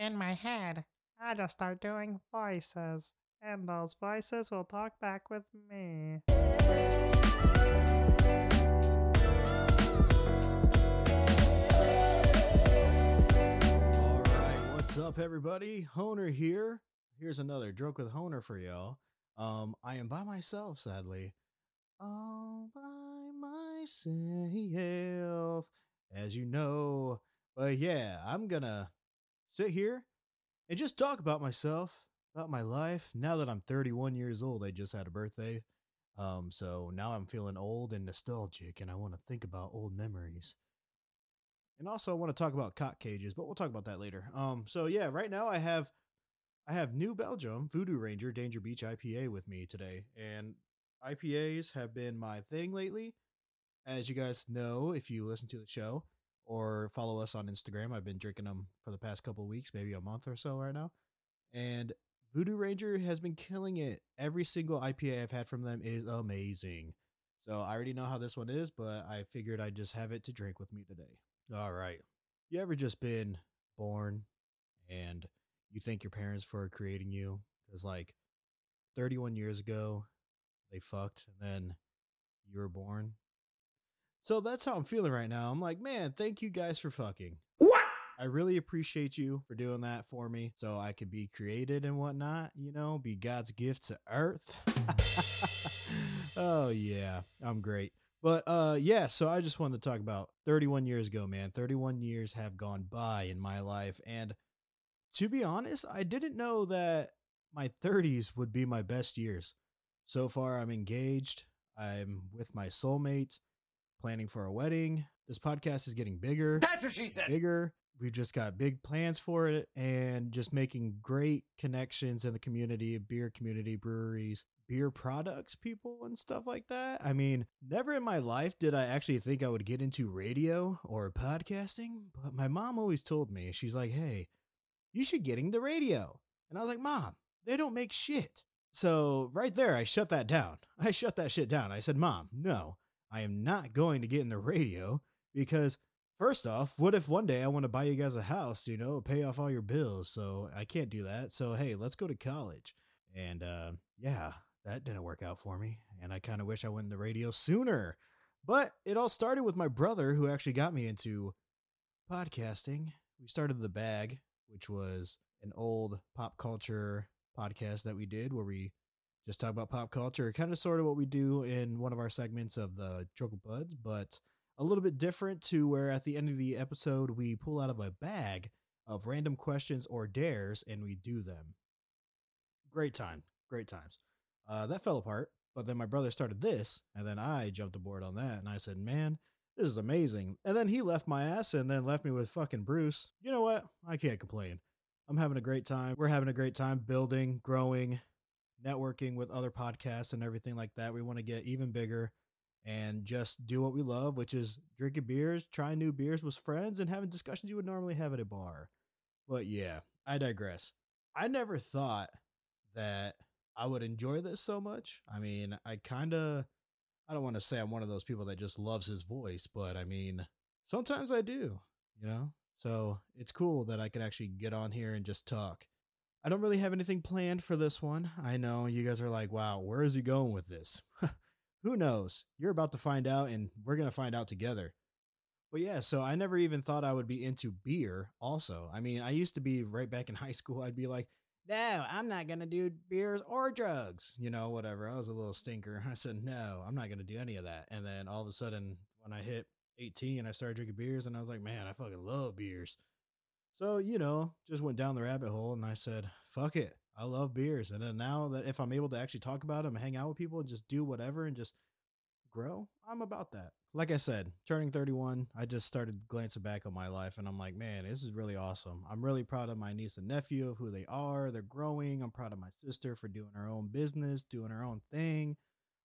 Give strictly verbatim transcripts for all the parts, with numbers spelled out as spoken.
In my head, I just start doing voices, and those voices will talk back with me. All right, what's up, everybody? Honer here. Here's another joke with Honer for y'all. Um, I am by myself, sadly. All by myself, as you know. But yeah, I'm gonna sit here and just talk about myself, about my life. Now that I'm thirty-one years old, I just had a birthday. Um, so now I'm feeling old and nostalgic, and I want to think about old memories. And also I want to talk about cock cages, but we'll talk about that later. Um, so yeah, right now I have, I have New Belgium Voodoo Ranger Danger Beach I P A with me today. And I P As have been my thing lately. As you guys know, if you listen to the show or follow us on Instagram, I've been drinking them for the past couple of weeks, maybe a month or so right now. And Voodoo Ranger has been killing it. Every single I P A I've had from them is amazing. So I already know how this one is, but I figured I'd just have it to drink with me today. All right. You ever just been born and you thank your parents for creating you? Because like thirty-one years ago, they fucked and then you were born. So that's how I'm feeling right now. I'm like, man, thank you guys for fucking. What? I really appreciate you for doing that for me so I could be created and whatnot, you know, be God's gift to earth. Oh, yeah, I'm great. But uh, yeah, so I just wanted to talk about thirty-one years ago, man. thirty-one years have gone by in my life. And to be honest, I didn't know that my thirties would be my best years. So far, I'm engaged. I'm with my soulmate. Planning for a wedding. This podcast is getting bigger. That's what she said. Bigger. We've just got big plans for it and just making great connections in the community, beer community, breweries, beer products, people, and stuff like that. I mean, never in my life did I actually think I would get into radio or podcasting, but my mom always told me, she's like, hey, you should get into radio. And I was like, Mom, they don't make shit. So right there, I shut that down. I shut that shit down. I said, Mom, no. I am not going to get in the radio because first off, what if one day I want to buy you guys a house, you know, pay off all your bills. So I can't do that. So, hey, let's go to college. And, uh, yeah, that didn't work out for me. And I kind of wish I went in the radio sooner, but it all started with my brother who actually got me into podcasting. We started The Bag, which was an old pop culture podcast that we did where we just talk about pop culture, kind of sort of what we do in one of our segments of the Choke of Buds, but a little bit different to where at the end of the episode, we pull out of a bag of random questions or dares and we do them. Great time. Great times. Uh, that fell apart, but then my brother started this and then I jumped aboard on that and I said, man, this is amazing. And then he left my ass and then left me with fucking Bruce. You know what? I can't complain. I'm having a great time. We're having a great time building, growing, networking with other podcasts and everything like that. We want to get even bigger and just do what we love, which is drinking beers, trying new beers with friends and having discussions you would normally have at a bar. But yeah, I digress. I never thought that I would enjoy this so much. I mean, I kind of, I don't want to say I'm one of those people that just loves his voice, but I mean, sometimes I do, you know? So it's cool that I can actually get on here and just talk. I don't really have anything planned for this one. I know you guys are like, wow, where is he going with this? Who knows? You're about to find out and we're going to find out together. But yeah, so I never even thought I would be into beer also. I mean, I used to be right back in high school. I'd be like, no, I'm not going to do beers or drugs, you know, whatever. I was a little stinker. I said, no, I'm not going to do any of that. And then all of a sudden when I hit eighteen, I started drinking beers and I was like, man, I fucking love beers. So, you know, just went down the rabbit hole and I said, fuck it. I love beers. And then now that if I'm able to actually talk about them, hang out with people and just do whatever and just grow, I'm about that. Like I said, turning thirty-one, I just started glancing back on my life and I'm like, man, this is really awesome. I'm really proud of my niece and nephew of who they are. They're growing. I'm proud of my sister for doing her own business, doing her own thing.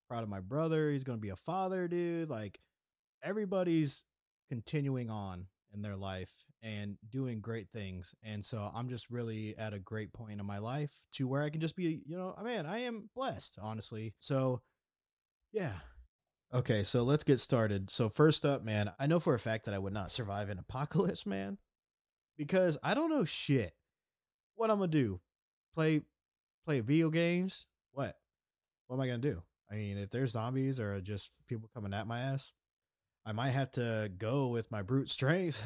Proud of my brother. He's going to be a father, dude. Like everybody's continuing on in their life and doing great things. And so I'm just really at a great point in my life to where I can just be, you know, I mean, I am blessed, honestly. So yeah. Okay. So let's get started. So first up, man, I know for a fact that I would not survive an apocalypse, man, because I don't know shit. what I'm gonna do? Play, play video games? What? What am I gonna do? I mean, if there's zombies or just people coming at my ass, I might have to go with my brute strength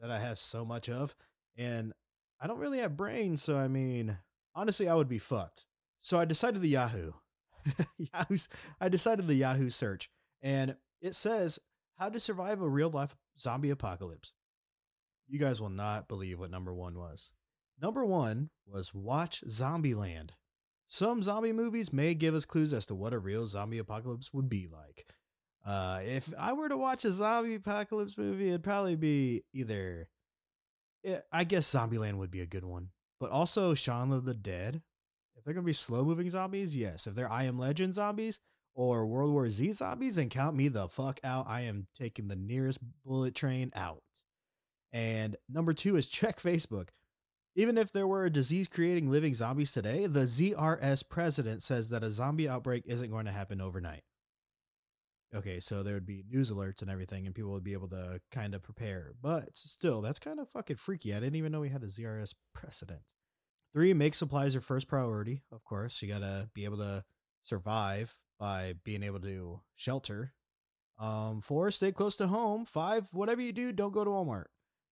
that I have so much of, and I don't really have brains. So I mean, honestly, I would be fucked. So I decided the Yahoo, Yahoo's, I decided the Yahoo search, and it says how to survive a real life zombie apocalypse. You guys will not believe what number one was. Number one was watch Zombieland. Some zombie movies may give us clues as to what a real zombie apocalypse would be like. Uh, if I were to watch a zombie apocalypse movie, it'd probably be either, I guess Zombieland would be a good one, but also Shaun of the Dead. If they're going to be slow moving zombies, yes. If they're I Am Legend zombies or World War Z zombies, then count me the fuck out. I am taking the nearest bullet train out. And number two is check Facebook. Even if there were disease-creating living zombies today, the Z R S president says that a zombie outbreak isn't going to happen overnight. Okay, so there would be news alerts and everything, and people would be able to kind of prepare. But still, that's kind of fucking freaky. I didn't even know we had a Z R S precedent. Three, make supplies your first priority. Of course, you got to be able to survive by being able to shelter. Um, four, stay close to home. Five, whatever you do, don't go to Walmart.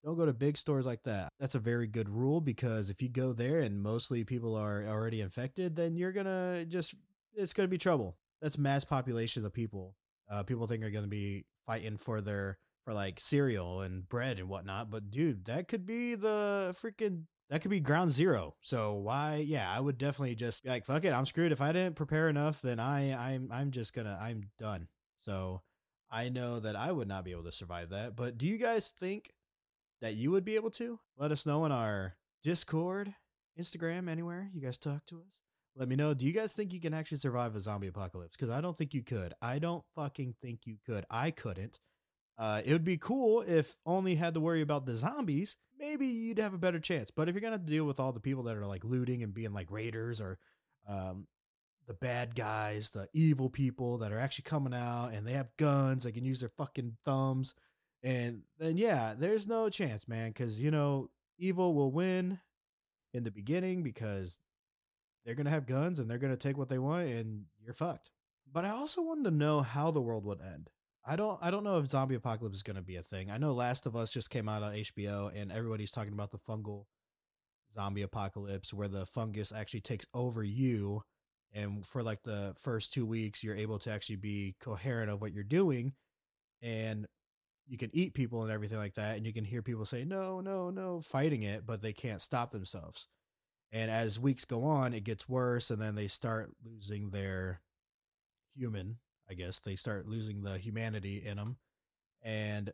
Don't go to big stores like that. That's a very good rule, because if you go there and mostly people are already infected, then you're going to just, it's going to be trouble. That's mass populations of people. Uh, people think are going to be fighting for their, for like cereal and bread and whatnot. But dude, that could be the freaking, that could be ground zero. So why? Yeah, I would definitely just be like, fuck it. I'm screwed. If I didn't prepare enough, then I, I'm, I'm just gonna, I'm done. So I know that I would not be able to survive that, but do you guys think that you would be able to? Let us know in our Discord, Instagram, anywhere you guys talk to us. Let me know. Do you guys think you can actually survive a zombie apocalypse? Because I don't think you could. I don't fucking think you could. I couldn't. Uh, it would be cool if only had to worry about the zombies. Maybe you'd have a better chance. But if you're going to deal with all the people that are like looting and being like raiders or um, the bad guys, the evil people that are actually coming out and they have guns, they can use their fucking thumbs. And then, yeah, there's no chance, man, because, you know, evil will win in the beginning because they're going to have guns and they're going to take what they want and you're fucked. But I also wanted to know how the world would end. I don't I don't know if zombie apocalypse is going to be a thing. I know Last of Us just came out on H B O and everybody's talking about the fungal zombie apocalypse where the fungus actually takes over you. And for like the first two weeks, you're able to actually be coherent of what you're doing. And you can eat people and everything like that. And you can hear people say, no, no, no, fighting it, but they can't stop themselves. And as weeks go on, it gets worse. And then they start losing their human, I guess they start losing the humanity in them, and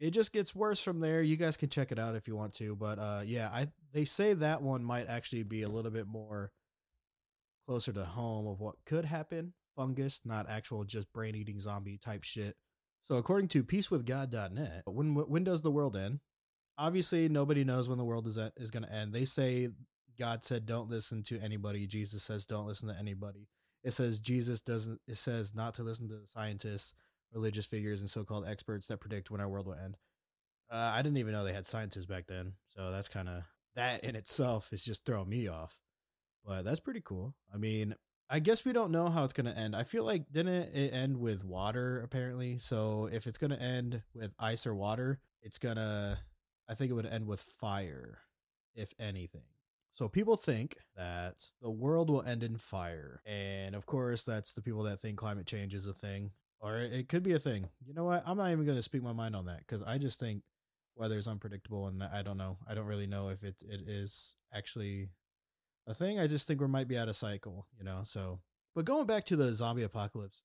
it just gets worse from there. You guys can check it out if you want to, but uh, yeah, I, they say that one might actually be a little bit more closer to home of what could happen. Fungus, not actual, just brain eating zombie type shit. So according to peace with god dot net, when when does the world end? Obviously, nobody knows when the world is is going to end. They say God said, "Don't listen to anybody." Jesus says, "Don't listen to anybody." It says Jesus doesn't. It says not to listen to the scientists, religious figures, and so-called experts that predict when our world will end. Uh, I didn't even know they had scientists back then, so that's kind of that in itself is just throwing me off. But that's pretty cool. I mean, I guess we don't know how it's gonna end. I feel like didn't it end with water apparently? So if it's gonna end with ice or water, it's gonna. I think it would end with fire, if anything. So people think that the world will end in fire. And of course, that's the people that think climate change is a thing, or it could be a thing. You know what? I'm not even going to speak my mind on that because I just think weather is unpredictable and I don't know. I don't really know if it it is actually a thing. I just think we might be out of cycle, you know? So, but going back to the zombie apocalypse,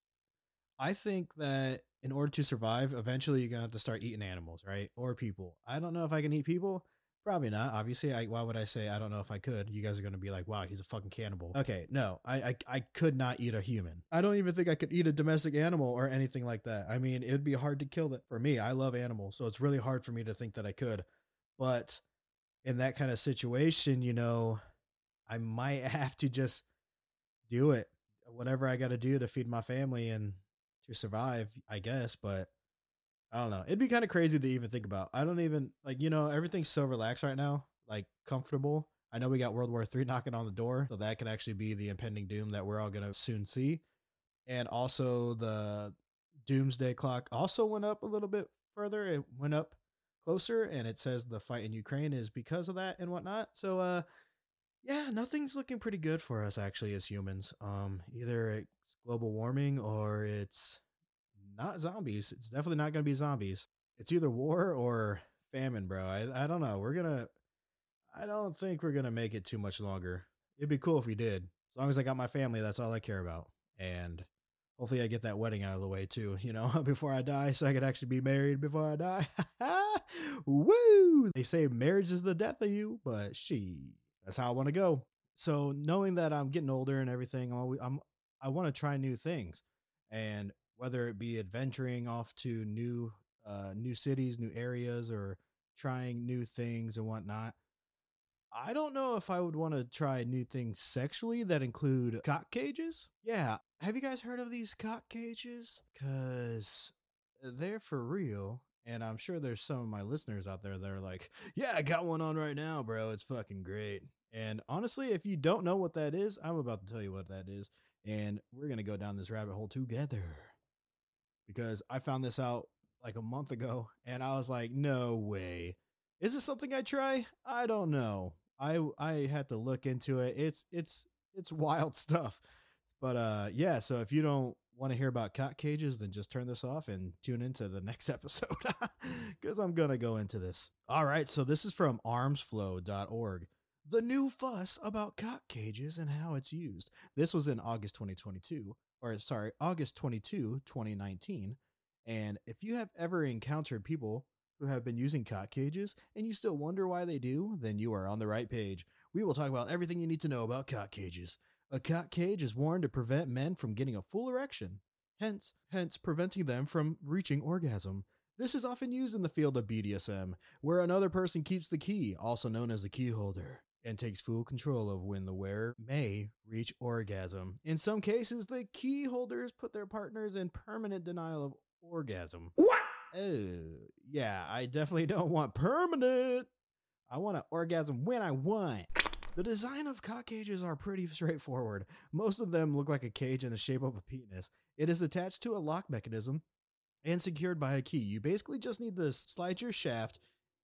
I think that in order to survive, eventually you're going to have to start eating animals, right? Or people. I don't know if I can eat people. Probably not. Obviously, I, why would I say I don't know if I could? You guys are going to be like, wow, he's a fucking cannibal. Okay, no, I, I I could not eat a human. I don't even think I could eat a domestic animal or anything like that. I mean, it'd be hard to kill that. For me, I love animals, so it's really hard for me to think that I could. But in that kind of situation, you know, I might have to just do it. Whatever I got to do to feed my family and to survive, I guess, but I don't know. It'd be kind of crazy to even think about. I don't even like, you know, everything's so relaxed right now, like comfortable. I know we got World War Three knocking on the door, so that could actually be the impending doom that we're all going to soon see. And also the doomsday clock also went up a little bit further. It went up closer, and it says the fight in Ukraine is because of that and whatnot. So, uh, yeah, nothing's looking pretty good for us actually as humans. Um, either it's global warming or it's not zombies. It's definitely not going to be zombies. It's either war or famine, bro. I, I don't know. We're going to, I don't think we're going to make it too much longer. It'd be cool if we did. As long as I got my family, that's all I care about. And hopefully I get that wedding out of the way too, you know, before I die, so I could actually be married before I die. Woo! They say marriage is the death of you, but she, that's how I want to go. So knowing that I'm getting older and everything, I'm, always, I'm I want to try new things. And whether it be adventuring off to new uh, new cities, new areas, or trying new things and whatnot. I don't know if I would want to try new things sexually that include cock cages. Yeah. Have you guys heard of these cock cages? Because they're for real. And I'm sure there's some of my listeners out there that are like, yeah, I got one on right now, bro. It's fucking great. And honestly, if you don't know what that is, I'm about to tell you what that is. And we're going to go down this rabbit hole together. Because I found this out like a month ago and I was like, no way. Is this something I try? I don't know. I I had to look into it. It's it's it's wild stuff. But uh, yeah, so if you don't want to hear about cock cages, then just turn this off and tune into the next episode because I'm going to go into this. All right, so this is from arms flow dot org. The new fuss about cock cages and how it's used. This was in August twenty twenty-two, or sorry, August twenty-second, twenty nineteen. And if you have ever encountered people who have been using cock cages and you still wonder why they do, then you are on the right page. We will talk about everything you need to know about cock cages. A cock cage is worn to prevent men from getting a full erection, hence, hence preventing them from reaching orgasm. This is often used in the field of B D S M, where another person keeps the key, also known as the key holder, and takes full control of when the wearer may reach orgasm. In some cases, the key holders put their partners in permanent denial of orgasm. What? Oh, yeah, I definitely don't want permanent. I want to orgasm when I want. The design of cock cages are pretty straightforward. Most of them look like a cage in the shape of a penis. It is attached to a lock mechanism and secured by a key. You basically just need to slide your shaft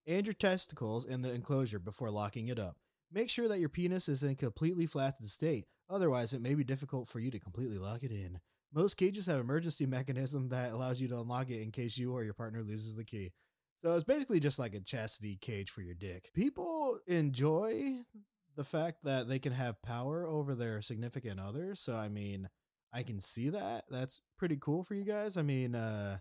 and your testicles in the enclosure before locking it up. Make sure that your penis is in completely flaccid state. Otherwise, it may be difficult for you to completely lock it in. Most cages have an emergency mechanism that allows you to unlock it in case you or your partner loses the key. So it's basically just like a chastity cage for your dick. People enjoy the fact that they can have power over their significant other. So, I mean, I can see that. That's pretty cool for you guys. I mean, uh,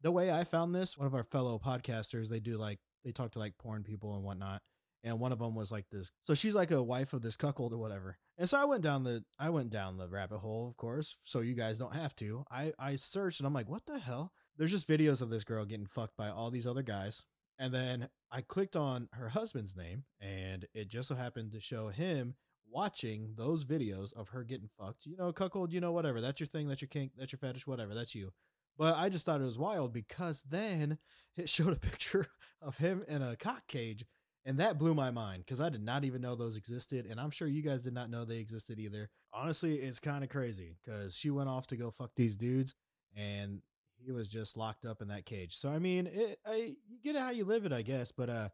the way I found this, one of our fellow podcasters, they do like, they talk to like porn people and whatnot. And one of them was like this. So she's like a wife of this cuckold or whatever. And so I went down the, I went down the rabbit hole, of course. So you guys don't have to. I, I searched and I'm like, what the hell? There's just videos of this girl getting fucked by all these other guys. And then I clicked on her husband's name and it just so happened to show him watching those videos of her getting fucked, you know, cuckold, you know, whatever. That's your thing. That's your kink. That's your fetish, whatever. That's you. But I just thought it was wild because then it showed a picture of him in a cock cage. And that blew my mind because I did not even know those existed. And I'm sure you guys did not know they existed either. Honestly, it's kind of crazy because she went off to go fuck these dudes and he was just locked up in that cage. So, I mean, it, I, you get how you live it, I guess. But uh,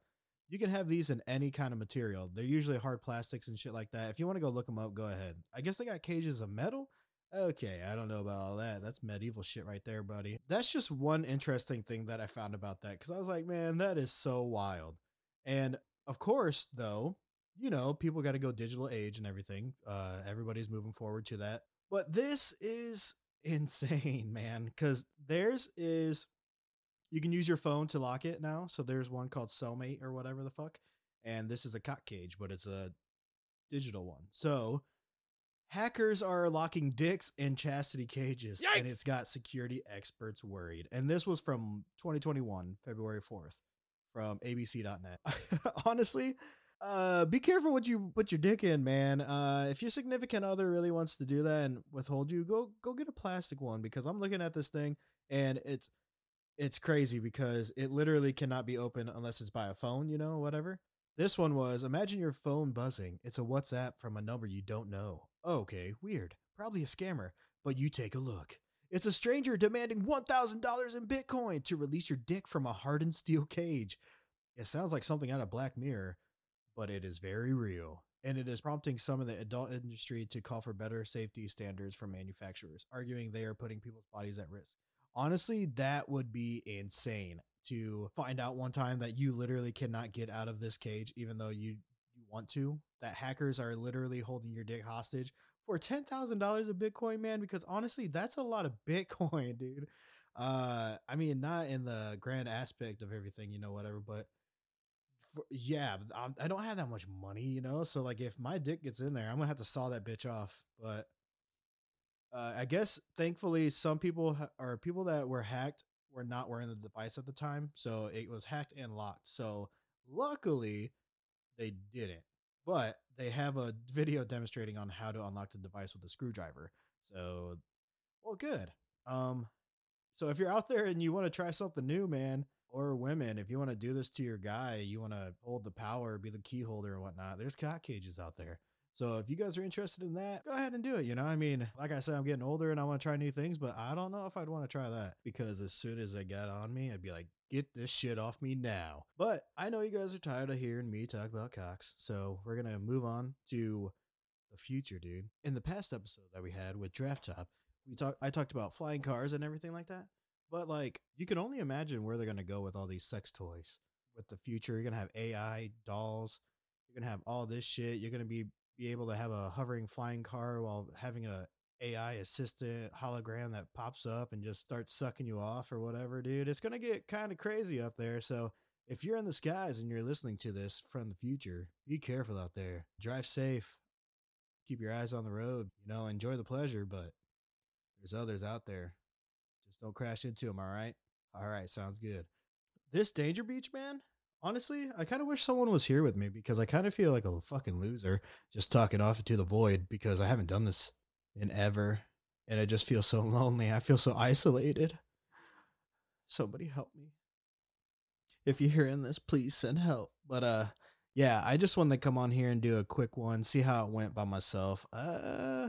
you can have these in any kind of material. They're usually hard plastics and shit like that. If you want to go look them up, go ahead. I guess they got cages of metal. Okay, I don't know about all that. That's medieval shit right there, buddy. That's just one interesting thing that I found about that because I was like, man, that is so wild. And of course, though, you know, people got to go digital age and everything. Uh, everybody's moving forward to that. But this is insane, man, because theirs is you can use your phone to lock it now. So there's one called Cellmate or whatever the fuck. And this is a cock cage, but it's a digital one. So hackers are locking dicks in chastity cages. Yikes! And it's got security experts worried. And this was from twenty twenty-one, February fourth. From A B C dot net. Honestly, uh, be careful what you put your dick in, man. Uh, if your significant other really wants to do that and withhold you, go, go get a plastic one because I'm looking at this thing and it's, it's crazy because it literally cannot be open unless it's by a phone, you know, whatever. This one was, imagine your phone buzzing. It's a WhatsApp from a number you don't know. Okay, weird. Probably a scammer, but you take a look. It's a stranger demanding one thousand dollars in Bitcoin to release your dick from a hardened steel cage. It sounds like something out of Black Mirror, but it is very real. And it is prompting some of the adult industry to call for better safety standards from manufacturers, arguing they are putting people's bodies at risk. Honestly, that would be insane to find out one time that you literally cannot get out of this cage, even though you, you want to, that hackers are literally holding your dick hostage for ten thousand dollars of Bitcoin, man, because honestly, that's a lot of Bitcoin, dude. Uh, I mean, not in the grand aspect of everything, you know, whatever, but for, yeah, I, I don't have that much money, you know? So like if my dick gets in there, I'm gonna have to saw that bitch off, but Uh, I guess, thankfully, some people ha- or people that were hacked were not wearing the device at the time. So it was hacked and locked. So luckily, they didn't. But they have a video demonstrating on how to unlock the device with a screwdriver. So, well, good. Um, so if you're out there and you want to try something new, man, or women, if you want to do this to your guy, you want to hold the power, be the key holder and whatnot, there's cock cages out there. So if you guys are interested in that, go ahead and do it. You know, I mean, like I said, I'm getting older and I want to try new things, but I don't know if I'd want to try that because as soon as they got on me, I'd be like, get this shit off me now. But I know you guys are tired of hearing me talk about cocks. So we're going to move on to the future, dude. In the past episode that we had with DraftTop, we talked, I talked about flying cars and everything like that, but like you can only imagine where they're going to go with all these sex toys with the future. You're going to have A I dolls. You're going to have all this shit. You're going to be be able to have a hovering flying car while having a AI assistant hologram that pops up and just starts sucking you off or whatever, dude. It's going to get kind of crazy up there. So if you're in the skies and you're listening to this from the future, be careful out there, drive safe, keep your eyes on the road, you know, enjoy the pleasure, but there's others out there. Just don't crash into them. All right. All right. Sounds good. This Danger Beach, man. Honestly, I kind of wish someone was here with me because I kind of feel like a fucking loser just talking off into the void because I haven't done this in ever. And I just feel so lonely. I feel so isolated. Somebody help me. If you're hearing this, please send help. But uh, yeah, I just wanted to come on here and do a quick one, see how it went by myself. Uh,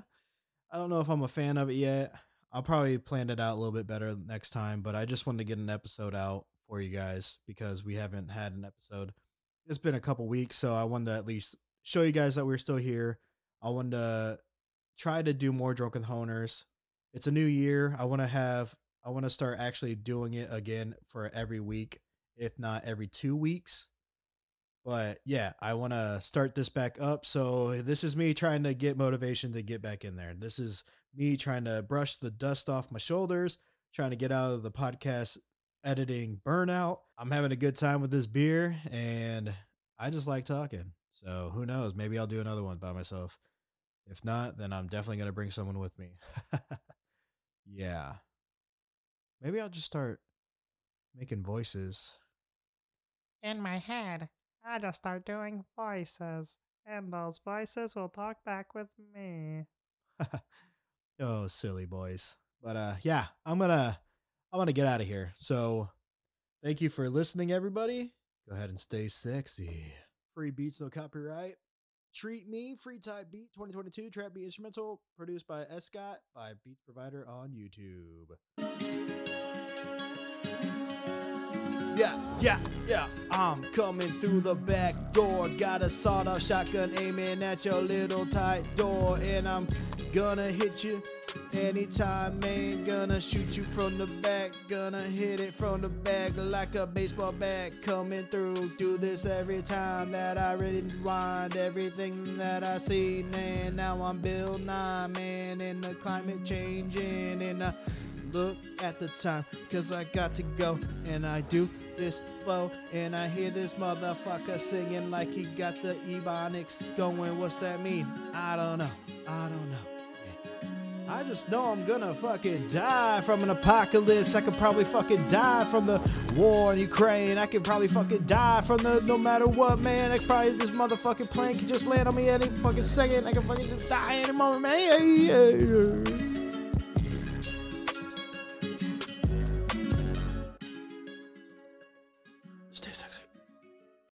I don't know if I'm a fan of it yet. I'll probably plan it out a little bit better next time, but I just wanted to get an episode out for you guys because we haven't had an episode. It's been a couple weeks, so I wanted to at least show you guys that we're still here. I wanted to try to do more Drunken Honers. It's a new year. I want to have, I want to start actually doing it again for every week, if not every two weeks. But yeah, I want to start this back up. So this is me trying to get motivation to get back in there. This is me trying to brush the dust off my shoulders, trying to get out of the podcast editing burnout. I'm having a good time with this beer and I just like talking. So who knows? Maybe I'll do another one by myself. If not, then I'm definitely going to bring someone with me. Yeah. Maybe I'll just start making voices. In my head, I just start doing voices and those voices will talk back with me. Oh, silly boys. But uh, yeah, I'm going to I want to get out of here. So thank you for listening, everybody. Go ahead and stay sexy. Free beats, no copyright. Treat Me, Free Type Beat twenty twenty-two, Trap Beat Instrumental, produced by S. Scott by Beats Provider on YouTube. Yeah, yeah, yeah. I'm coming through the back door. Got a sawed-off shotgun aiming at your little tight door. And I'm gonna hit you anytime, man. Gonna shoot you from the back. Gonna hit it from the back like a baseball bat. Coming through, do this every time that I rewind everything that I see, man. Now I'm Bill Nye, man, and the climate changing. And I look at the time, cause I got to go. And I do this flow, and I hear this motherfucker singing like he got the ebonics going. What's that mean? I don't know. I don't know. I just know I'm gonna fucking die from an apocalypse. I could probably fucking die from the war in Ukraine. I could probably fucking die from the no matter what, man. I could probably, this motherfucking plane could just land on me any fucking second. I could fucking just die any moment, man.